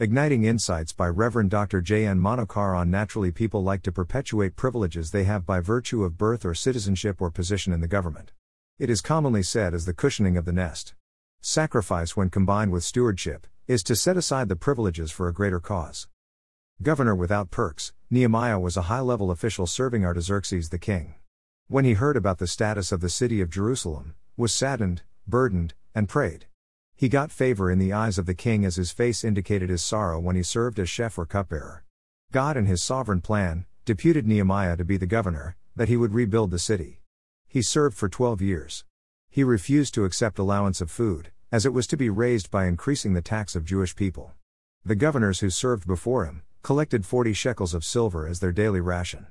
Igniting Insights by Rev. Dr. J. N. Manokaran. Naturally, people like to perpetuate privileges they have by virtue of birth or citizenship or position in the government. It is commonly said as the cushioning of the nest. Sacrifice, when combined with stewardship, is to set aside the privileges for a greater cause. Governor without perks, Nehemiah was a high-level official serving Artaxerxes the king. When he heard about the status of the city of Jerusalem, was saddened, burdened, and prayed. He got favor in the eyes of the king as his face indicated his sorrow when he served as chef or cupbearer. God in his sovereign plan, deputed Nehemiah to be the governor, that he would rebuild the city. He served for 12 years. He refused to accept allowance of food, as it was to be raised by increasing the tax of Jewish people. The governors who served before him, collected 40 shekels of silver as their daily ration.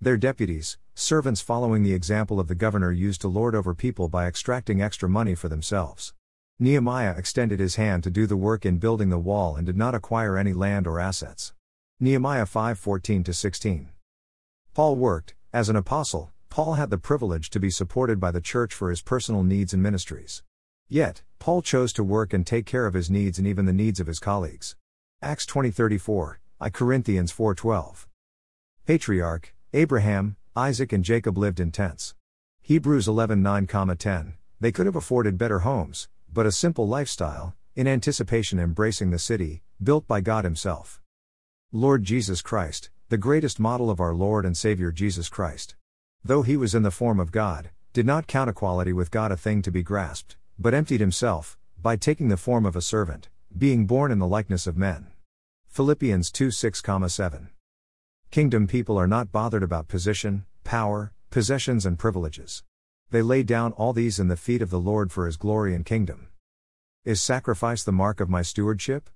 Their deputies, servants following the example of the governor, used to lord over people by extracting extra money for themselves. Nehemiah extended his hand to do the work in building the wall and did not acquire any land or assets. Nehemiah 5:14-16. Paul worked, as an apostle. Paul had the privilege to be supported by the church for his personal needs and ministries. Yet, Paul chose to work and take care of his needs and even the needs of his colleagues. Acts 20:34, 1 Corinthians 4:12. Patriarch, Abraham, Isaac and Jacob lived in tents. Hebrews 11:9-10, they could have afforded better homes, but a simple lifestyle, in anticipation embracing the city, built by God Himself. Lord Jesus Christ, the greatest model of our Lord and Savior Jesus Christ, though He was in the form of God, did not count equality with God a thing to be grasped, but emptied Himself, by taking the form of a servant, being born in the likeness of men. Philippians 2:6-7. Kingdom people are not bothered about position, power, possessions and privileges. They lay down all these in the feet of the Lord for His glory and kingdom. Is sacrifice the mark of my stewardship?